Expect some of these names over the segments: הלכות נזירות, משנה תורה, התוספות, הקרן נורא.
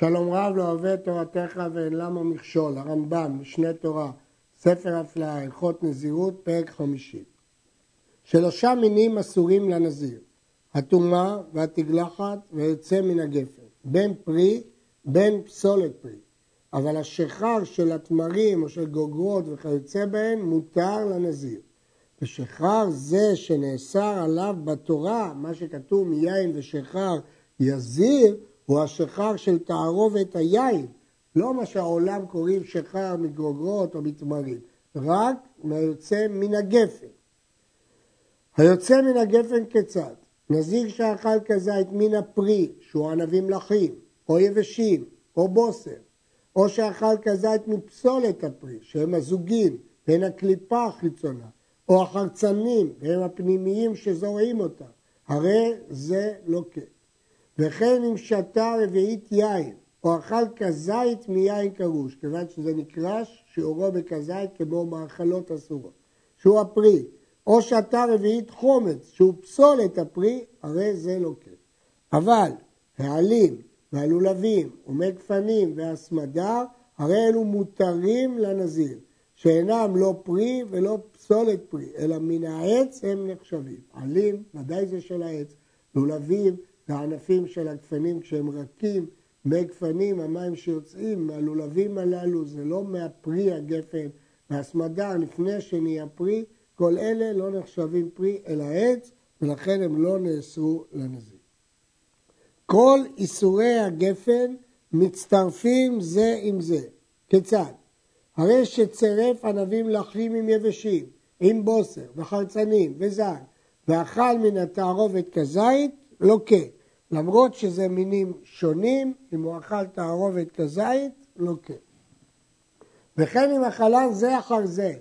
שלום רב לא אוהב תורתך ואין למה מכשול, הרמב"ם, משנה תורה, ספר הפלאה, הלכות נזירות, פרק 50. שלושה מינים אסורים לנזיר, הטומאה והתגלחת והיוצא מן הגפן, בין פרי, בין פסולת פרי. אבל השחר של התמרים או של גוגרות וכיוצא בהן מותר לנזיר. ושחר זה שנאסר עליו בתורה, מה שכתוב מיין ושחר יזיר, הוא השחר של תערובת היין, לא מה שהעולם קוראים שחר מגרוגרות או מתמרים, רק מהיוצא מן הגפן. היוצא מן הגפן כיצד? נזיר שאכל כזית מן הפרי, שהוא ענבים לחים, או יבשים, או בוסר, או שאכל כזית מפסולת הפרי, שהם הזוגים, והן הקליפה החיצונה, או החרצנים, והם הפנימיים שזורעים אותם, הרי זה לוקה. וכן אם שתה רביעית יין, או אכל כזית מיין קרוש, כיוון שזה נקרש, שיעורו בכזית כמו מאכלות אסורות, שהוא הפרי, או שתה רביעית חומץ, שהוא פסול את הפרי, הרי זה לוקה. אבל העלים והלולבים ומגפנים והסמדה, הרי אלו מותרים לנזיר, שאינם לא פרי ולא פסולת פרי, אלא מן העץ הם נחשבים. עלים, ודאי זה של העץ, לולבים, הענפים של הגפנים כשהם רכים, מגפנים, המים שיוצאים מהלולבים הללו, זה לא מהפרי הגפן, מהסמדה לפני שנהיה פרי, כל אלה לא נחשבים פרי אל העץ, ולכן הם לא נאסרו לנזיר. כל איסורי הגפן מצטרפים זה עם זה. כיצד? הרי שצרף ענבים לחים עם יבשים, עם בוסר וחרצנים וזן, ואכל מן התערובת כזית, לוקה. למרות שזה מינים שונים, אם הוא אכל תערובת כזית, לוקה. וכן אם אכלן זה אחר זה,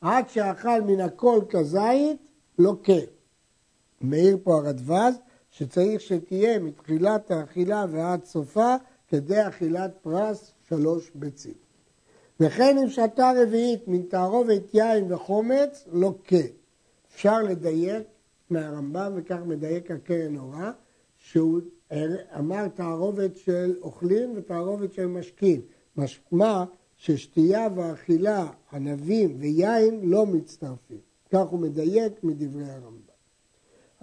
עד שאכל מן הכל כזית, לוקה. מעיר פה הרדב"ז, שצריך שתהיה מתחילת האכילה ועד סופה, כדי אכילת פרס 3 ביצים. וכן אם שתה רביעית מן תערובת יין וחומץ, לוקה. אפשר לדייק מהרמב"ם, וכך מדייק הקרן נורא, שהוא אמר תערובת של אוכלים ותערובת של משקים. משמע ששתייה ואכילה, ענבים ויין לא מצטרפים. כך הוא מדייק מדברי הרמב"ם.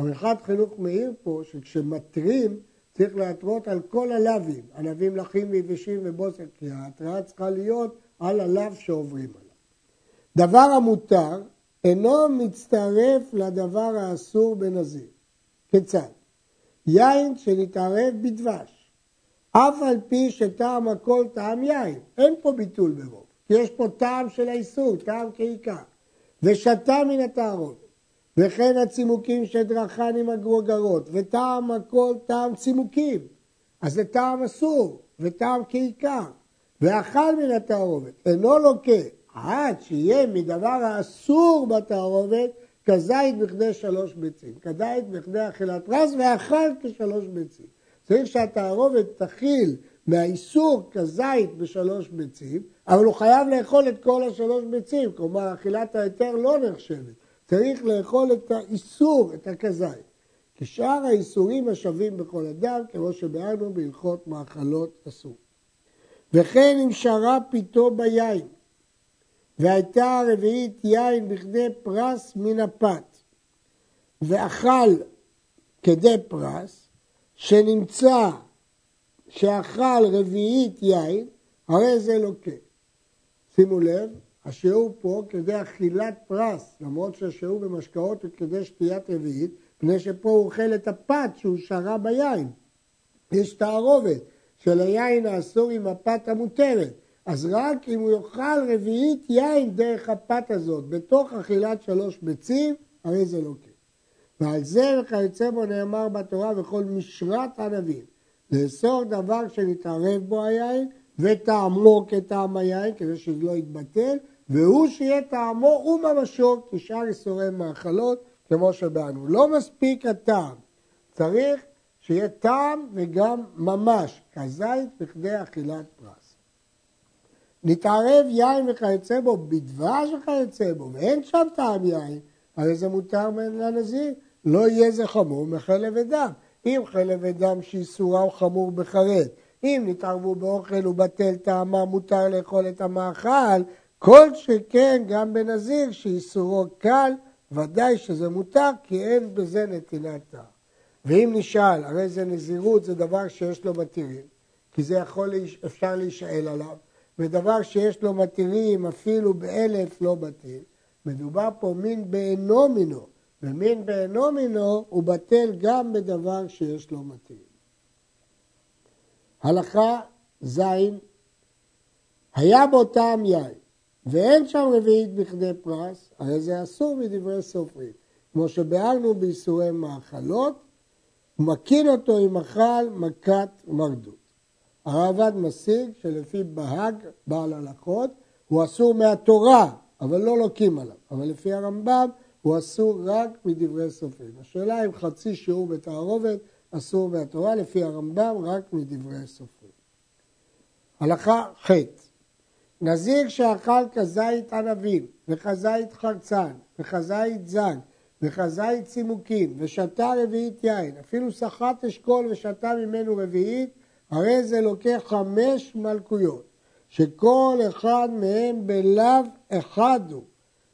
הלכות חינוך מאיר פה שכשמתרים צריך להתרות על כל הלבים, ענבים לחים, יבשים ובוסר, כי ההתראה צריכה להיות על הלב שעוברים עליו. דבר המותר אינו מצטרף לדבר האסור בנזיר. כיצד? יין שנתערב בדבש, אף על פי שטעם הכל טעם יין, אין פה ביטול ברוב, כי יש פה טעם של האיסור, טעם כעיקר, ושתה מן התערובת, וכן הצימוקים שדרכן עם הגרוגרות, וטעם הכל טעם צימוקים, אז זה טעם אסור, וטעם כעיקר, ואכל מן התערובת, אינו לוקה, עד שיהיה מדבר האסור בתערובת, כזית בכדי 3 ביצים, כזית בכדי אכילת פרס, ואכל כ3 ביצים. צריך שהתערובת תכיל מהאיסור כזית ב3 ביצים, אבל הוא חייב לאכול את כל ה3 ביצים, כלומר, אכילת היתר לא נחשבת. צריך לאכול את האיסור, את הכזית. כשאר האיסורים השווים בכל אדם, כמו שבאנו בהלכות מאכלות אסור. וכן אם שרה פיתו ביין, והייתה הרביעית יין בכדי פרס מן הפת, ואכל כדי פרס, שנמצא שאכל רביעית יין, הרי זה לוקה. שימו לב, השיעור פה כדי אכילת פרס, למרות שהשיעור במשקאות הוא כדי שתיית רביעית, פני שפה הוא אוכל את הפת שהוא שרה ביין. יש תערובת של היין האסור עם הפת המותרת. אז רק אם הוא יאכל רביעית יין דרך הפת הזאת, בתוך אכילת 3 ביצים, הרי זה לוקה. ועל זה וכיוצא בו נאמר בתורה וכל משרת ענבים, לאסור דבר שנתערב בו היין, וטעמו כטעם היין, כדי שזה לא יתבטל, והוא שיהיה טעמו וממשו, כשאר איסורי מאכלות, כמו שבאנו. לא מספיק הטעם, צריך שיהיה טעם וגם ממש, כזית בכדי אכילת פרס. נתערב יין וכיוצא בו, בדבש וכיוצא בו, ואין שם טעם יין, הרי זה מותר לנזיר. לא יהיה זה חמור מחלב ודם. אם חלב ודם שאיסורם חמור בחרט, אם נתערבו באוכל ובטל טעמה מותר לאכול את המאכל, כל שכן גם בנזיר שאיסורו קל, ודאי שזה מותר, כי אין בזה נטילת טעם. ואם נשאל, הרי זה נזירות, זה דבר שיש לו מתירים, כי זה יכול, אפשר להישאל עליו, ודבר שיש לו מתירים אפילו באלף לא בטל. מדובר פה מין בעינו מינו, ומין בעינו מינו הוא בטל גם בדבר שיש לו מתירים. הלכה זין, היה בו טעם יין, ואין שם רביעית בכדי פרס, הרי זה אסור מדברי סופרים. כמו שבארנו ביסורי מאכלות, מקין אותו עם אכל מכת מרדות. הרעב"ד משיג שלפי בהג, בעל הלכות, הוא אסור מהתורה, אבל לא לוקים עליו. אבל לפי הרמב"ם הוא אסור רק מדברי סופרים. השאלה אם חצי שיעור בתערובת אסור מהתורה, לפי הרמב"ם רק מדברי סופרים. הלכה ח' נזיר שאכל כזית ענבים, וכזית חרצן, וכזית זן, וכזית צימוקים, ושתה רביעית יין, אפילו שחת אשכול ושתה ממנו רביעית, הרי זה לוקח 5 מלכויות, שכל אחד מהם בלב אחד הוא,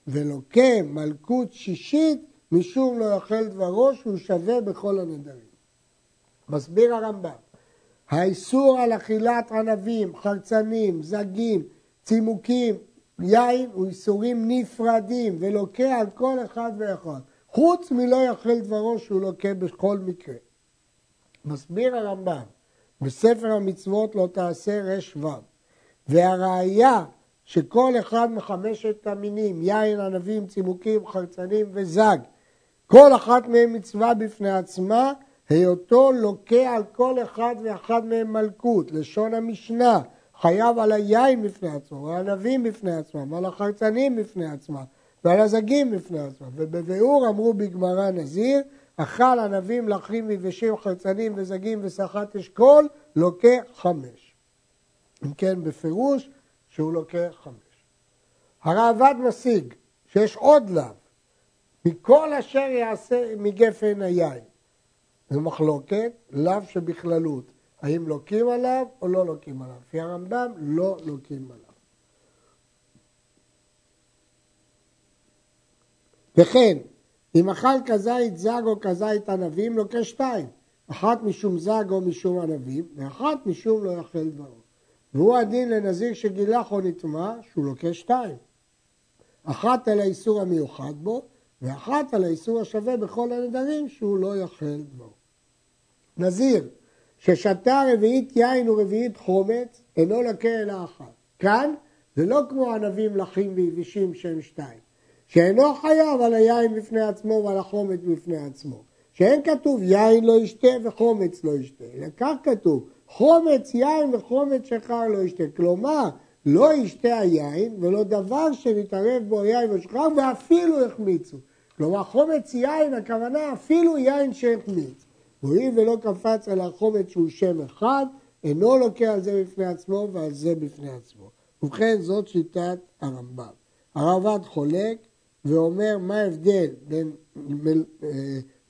ולוקח מלכות שישית, משום לא יאכל דברו שהוא שווה בכל הנדרים. מסביר הרמב"ם, האיסור על אכילת ענבים, חרצנים, זגים, צימוקים, יין ואיסורים נפרדים, ולוקה על כל אחד ואחד, חוץ מלא יאכל דברו שהוא לוקה בכל מקרה. מסביר הרמב"ם, בספר המצוות לא תעשה רש ו, והראיה שכל אחד מ5 המינים, יין, ענבים, צימוקים, חרצנים וזג, כל אחת מהם מצווה בפני עצמה, היותו לוקה על כל אחד ואחד מהם מלכות, לשון המשנה, חייב על היין בפני עצמו, ועל ענבים בפני עצמם, ועל החרצנים בפני עצמם, ועל הזגים בפני עצמם. ובביאור אמרו בגמרא נזיר, אכל ענבים, לחים, יבשים, חרצנים וזגים וסחת אשכול, לוקה 5. אם כן, בפירוש שהוא לוקה 5. הרעב"ד משיג שיש עוד לאו, מכל אשר יעשה מגפן היין. זו מחלוקת, לאו שבכללות. האם לוקים עליו או לא לוקים עליו? לפי הרמב"ם לא לוקים עליו. וכן, אם אכל כזית זג או כזית ענבים, לוקה 2. אחת משום זג או משום ענבים, ואחת משום לא יאכל דברו. והוא הדין לנזיר שגילח או נטמא, שהוא לוקה 2. אחת על האיסור המיוחד בו, ואחת על האיסור השווה בכל הנדרים, שהוא לא יאכל דברו. נזיר ששתה רביעית יין ורביעית חומץ, אינו לוקה אלא אחת. כאן זה לא כמו ענבים, לחים ויבשים שהם 2, שאינו חייב על היין בפני עצמו ועל החומץ בפני עצמו. שאין כתוב יין לא ישתה וחומץ לא ישתה, אלא כך כתוב חומץ יין וחומץ שחר לא ישתה. כלומר, לא ישתה היין ולא דבר שנתערב בו יין ושחר, ואפילו החמיצו. כלומר, חומץ יין, הכוונה אפילו יין שהחמיץ. ואם ולא קפץ על החומץ שהוא שם אחד, אינו לוקח על זה בפני עצמו ועל זה בפני עצמו. ובכן, זאת שיטת הרמב"ם. הרמב"ם חולק ואומר מה ההבדל בין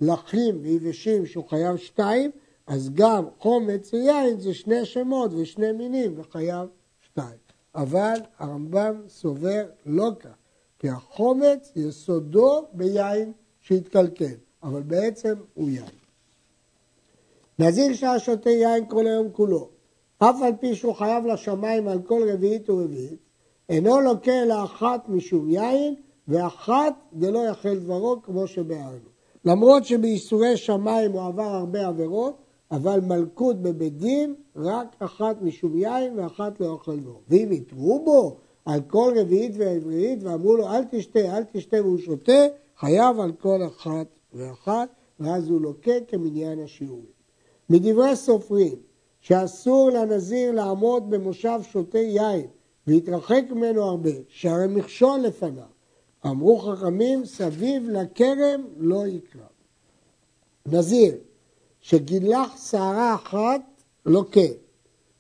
לחים ויבשים שהוא חייב 2, אז גם חומץ ויין זה 2 שמות ו2 מינים וחייב 2. אבל הרמב"ם סובר לא כך, כי החומץ יסודו ביין שהתקלקל, אבל בעצם הוא יין. נזיר שהשותה יין כל היום כולו, אף על פי שהוא חייב לשמיים על כל רביעית ורביעית, אינו לוקה לאחת משום יין, ואחת דלא יאכל דברו כמו שבארנו. למרות שבאיסורי שמיים הוא עבר הרבה עבירות, אבל מלכות בבדים רק אחת משום יין ואחת לא יאכל דברו. ואם יתרו בו על כל רביעית ורביעית ואמרו לו אל תשתה, אל תשתה והוא שותה, חייב על כל אחת ואחת, ואז הוא לוקה כמניין השיעורים. מדברי סופרים שאסור לנזיר לעמוד במושב שותה יין והתרחק ממנו הרבה, שהרי מכשול לפניו, אמרו חכמים סביב לכרם לא יקרב. נזיר שגילח שערה אחת לוקה,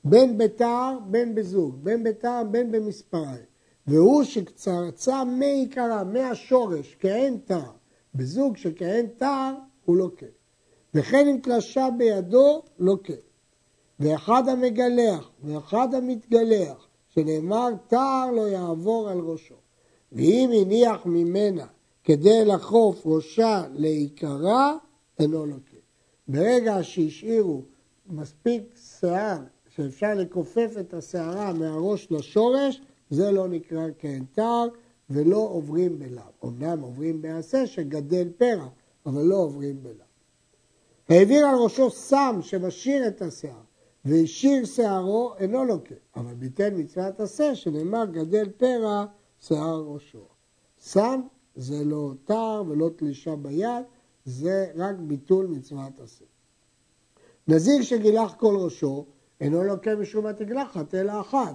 בין בתער בין בזוג, בין בתער בין במספריים, והוא שקצרצה מעיקרה, מהשורש, כעין תער, בזוג שכעין תער הוא לוקה. וכן אם תלשה בידו, לוקה. ואחד המגלח ואחד המתגלח, שנאמר תער לא יעבור על ראשו. ואם הניח ממנה כדי לחוף ראשה לעיקרה, אינו לוקח. ברגע שהשאירו מספיק שיער שאפשר לקופף את השערה מהראש לשורש, זה לא נקרא כהנתר ולא עוברים בלב. אומנם עוברים בעשה שגדל פרע, אבל לא עוברים בלב. העביר על ראשו סם שמשאיר את השיער, והשאיר שיערו אינו לוקה, אבל ביטל מצוות עשה שנאמר גדל פרע שיער ראשו. סם זה לא תר ולא תלישה ביד, זה רק ביטול מצוות עשה. נזיר שגילח כל ראשו, אינו לוקה משום התגלחת, אלא אחת.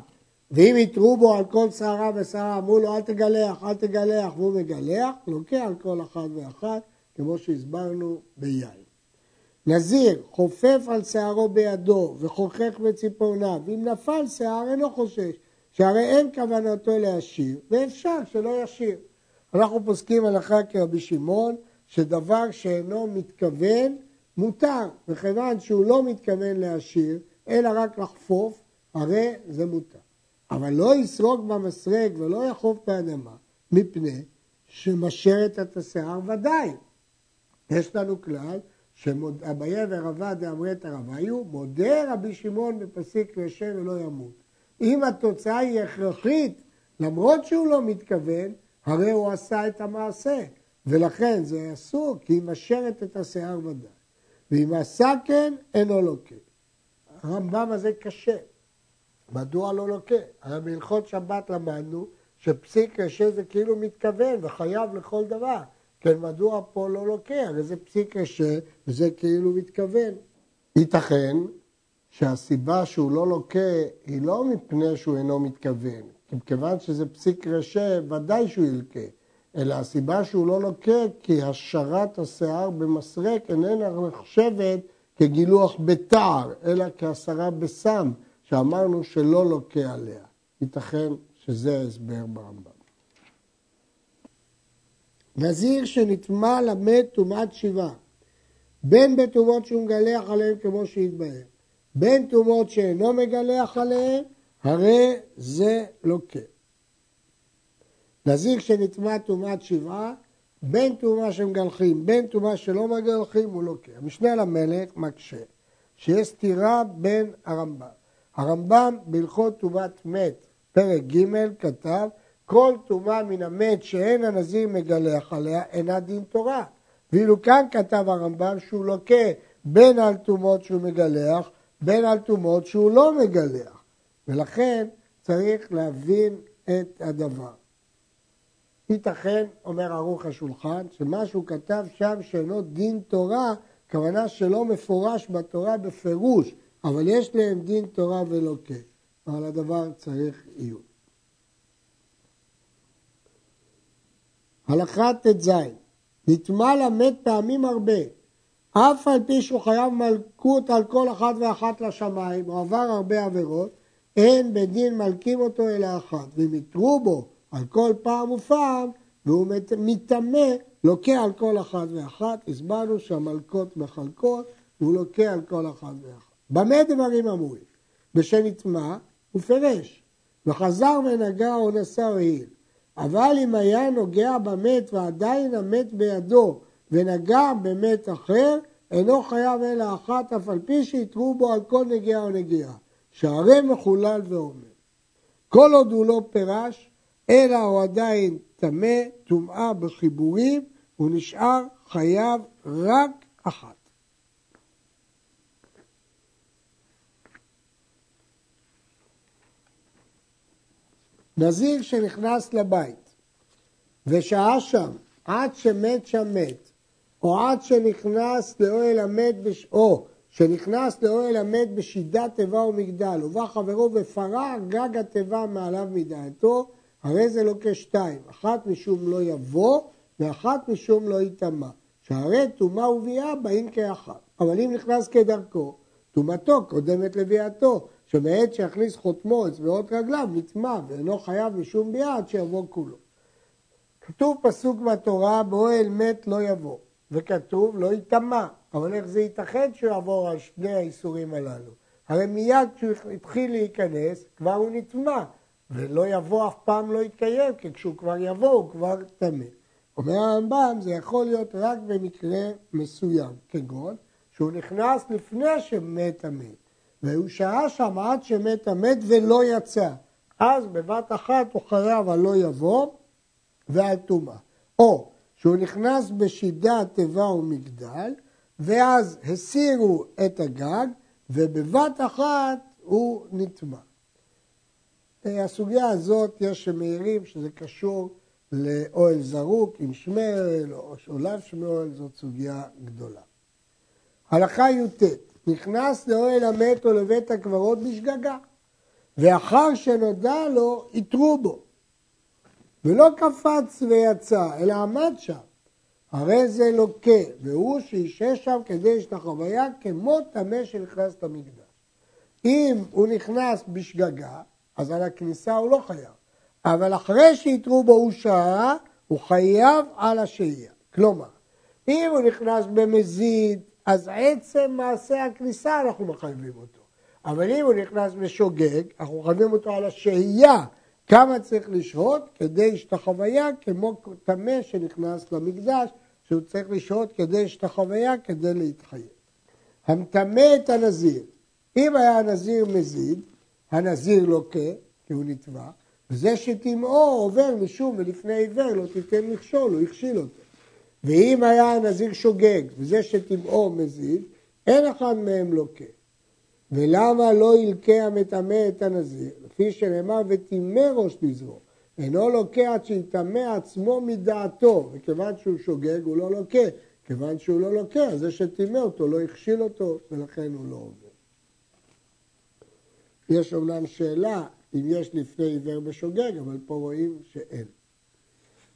ואם יתרו בו על כל שערה ושערה, אמרו לו אל תגלח, אל תגלח, והוא מגלח, לוקה על כל אחת ואחת, כמו שהסברנו ביין. נזיר חופף על שערו בידו וחוכך בציפורניו, ואם נפל שער אינו חושש, שהרי אין כוונתו להשאיר, ואפשר שלא ישאיר. אנחנו פוסקים הלכה כרבי שמעון, שדבר שאינו מתכוון מותר, וכיוון שהוא לא מתכוון להשאיר, אלא רק לחפוף, הרי זה מותר. אבל לא יסרוק במסרק ולא יחוף באדמה, מפני שמשרת את השיער ודאי. יש לנו כלל, שאביי ורבא דאמרי את הרבאיו, מודה רבי שמעון בפסיק ישן ולא ימות. אם התוצאה היא הכרחית, למרות שהוא לא מתכוון, הרי הוא עשה את המעשה. ולכן זה אסור, כי היא משרת את השיער ודאי. ואם עשה כן, אינו לוקה. הרמב"ם הזה קשה. מדוע לא לוקה? הרי בהלכות שבת למדנו שפסיק רשע זה כאילו מתכוון וחייב לכל דבר. כן, מדוע פה לא לוקה? הרי זה פסיק רשע וזה כאילו מתכוון. ייתכן שהסיבה שהוא לא לוקה היא לא מפני שהוא אינו מתכוון. כי מכיוון שזה פסיק רשע ודאי שהוא ילקה. אלא הסיבה שהוא לא לוקה כי השרת השיער במסרק איננה נחשבת כגילוח בתער, אלא כהסרה בסם, שאמרנו שלא לוקה עליה. ייתכן שזה הסבר ברמב"ם. נזיר שנטמא למת טומאת שבעה, בין בטומאות שהוא מגלח עליהם כמו שהתבהר, בין טומאות שאינו מגלח עליהם, הרי זה לוקה. נזיר שנטמא טומאת שבעה, בין טומאה שמגלחים, בין טומאה שלא מגלחים, הוא לוקה. המשנה למלך מקשה, שיש סתירה בין הרמב"ם. הרמב"ם בהלכות טומאת מת, פרק ג' כתב, כל טומאה מן המת שאין הנזיר מגלח עליה, אינה דין תורה. ואילו כאן כתב הרמב"ם שהוא לוקה בין על טומאות שהוא מגלח, בין על טומאות שהוא לא מגלח. ולכן צריך להבין את הדבר. ייתכן, אומר ערוך השולחן, שמה שהוא כתב שם שאינו דין תורה, כוונה שלא מפורש בתורה בפירוש, אבל יש להם דין תורה ולוקה. אבל הדבר צריך עיון. הלכה ט"ז, נטמא למת פעמים הרבה, אף על פי שהוא חייב מלכות על כל אחת ואחת לשמיים, הוא עבר הרבה עבירות, אין בדין מלכים אותו אלא אחת, ואם יתרו בו, על כל פעם ופעם, והוא מתאמה, לוקה על כל אחת ואחת, הסברנו שהמלכות מחלקות, והוא לוקה על כל אחת ואחת. במה דברים אמורים? בשנטמא הוא פרש, וחזר ונגע או נשא או העיל. אבל אם היה נוגע במת ועדיין המת בידו, ונגע במת אחר, אינו חייב אלא אחת, אף על פי שיתרו בו על כל נגיעה או נגיעה, שהרי מחולל ואומר. כל עוד הוא לא פרש, אלא הוא עדיין טמא, טומאה בחיבורים, הוא נשאר חייב רק אחת. נזיר שנכנס לבית ושהה שם, עד שמת שם מת, או עד שנכנס לאוהל המת, או שנכנס לאוהל המת בשידת תיבה ומגדל, ובא חברו ופרע גג התיבה מעליו מדעתו, הרי זה לוקה שתיים, אחת משום לא יבוא ואחת משום לא יטמא. שהרי טומאה וביאה באים כאחת. אבל אם נכנס כדרכו, טומאתו קודמת לביאתו, שמעת שיכניס חותמו, אצבעות רגליו, נטמא ואינו חייב משום ביאה עד שיבוא כולו. כתוב פסוק בתורה, באוהל מת לא יבוא, וכתוב לא יטמא. אבל איך זה ייתכן שהוא יעבור על שני האיסורים הללו? הרי מיד כשהוא התחיל להיכנס, כבר הוא נטמע, ולא יבוא אף פעם לא יתקיים, כי כשהוא כבר יבוא הוא כבר טמא. אומר הרמב"ם, זה יכול להיות רק במקרה מסוים, כגון שהוא נכנס לפני שמת המת, והוא שעה שם עד שמת המת ולא יצא. אז בבת אחת הוא חייב הלא יבוא ועל טומאה. או שהוא נכנס בשידה, תיבה ומגדל, ואז הסירו את הגג, ובבת אחת הוא נטמא. הסוגיה הזאת יש שמעירים שזה קשור לאוהל זרוק עם שמרל או שולב שמרל, זאת סוגיה גדולה. הלכה י"ט, נכנס לאוהל המת או לבית הקברות בשגגה, ואחר שנודע לו יתרו בו, ולא קפץ ויצא, אלא עמד שם. הרי זה לוקה, והוא שישה שם כדי שתחוויה כמו תמה שנכנס למקדש. אם הוא נכנס בשגגה, אז על הכניסה הוא לא חייב. אבל אחרי שיתרו בו הוא שעה, הוא חייב על השהייה. כלומר, אם הוא נכנס במזיד, אז עצם מעשה הכניסה אנחנו מחייבים אותו. אבל אם הוא נכנס בשוגג, אנחנו מחייבים אותו על השהייה. כמה צריך לשהות כדי שתחוויה כמו תמה שנכנס למקדש, שהוא צריך לשהות כדי שתחוויה כדי להתחייב. המטמא את הנזיר. אם היה הנזיר מזיד, הנזיר לוקה, כי הוא נטבע, וזה שתמאו עובר משום ולפני עיוור לא תיתן מכשול, הוא הכשיל אותו. ואם היה הנזיר שוגג, וזה שתמאו מזיד, אין אחד מהם לוקה. ולמה לא ילקה המטמא את הנזיר? לפי שנאמר ותימא ראש נזרו, אינו לוקה עד שיתמא עצמו מדעתו, וכיוון שהוא שוגג הוא לא לוקה, כיוון שהוא לא לוקה, אז זה שתימא אותו לא הכשיל אותו, ולכן הוא לא עובר. יש אומנם שאלה אם יש לפני עיוור בשוגג, אבל פה רואים שאין.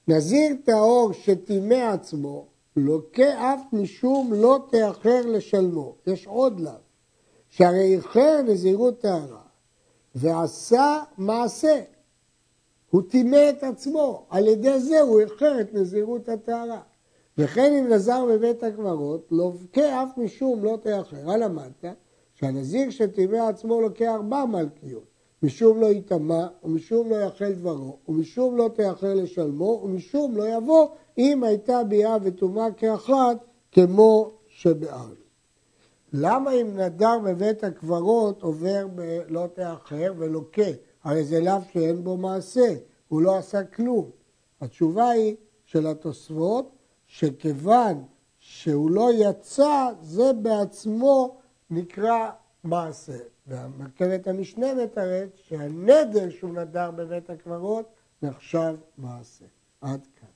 נזיר טהור שתימא עצמו, לוקה אף משום לא תאחר לשלמו. יש עוד לב, שהרי איחר נזירות טהרה, ועשה מעשה. הוא תימא את עצמו, על ידי זה הוא איחר את נזירות הטהרה. וכן אם נזר בבית הקברות, לוקה אף משום לא תאחר. למדת שהנזיר שתימא עצמו לוקה 4 מלקיות. משום לא יטמא, ומשום לא יאכל דברו, ומשום לא תאחר לשלמו, ומשום לא יבוא, אם הייתה ביאה וטומאה כאחת, כמו שבארנו. למה אם נדר בבית הקברות עובר בלא תאחר ולוקה? הרי זה לאו שאין בו מעשה, הוא לא עשה כלום. התשובה היא של התוספות, שכיוון שהוא לא יצא, זה בעצמו נקרא מעשה. והמרכבת המשנה מתארת שהנדר שהוא נדר בבית הקברות נחשב מעשה. עד כאן.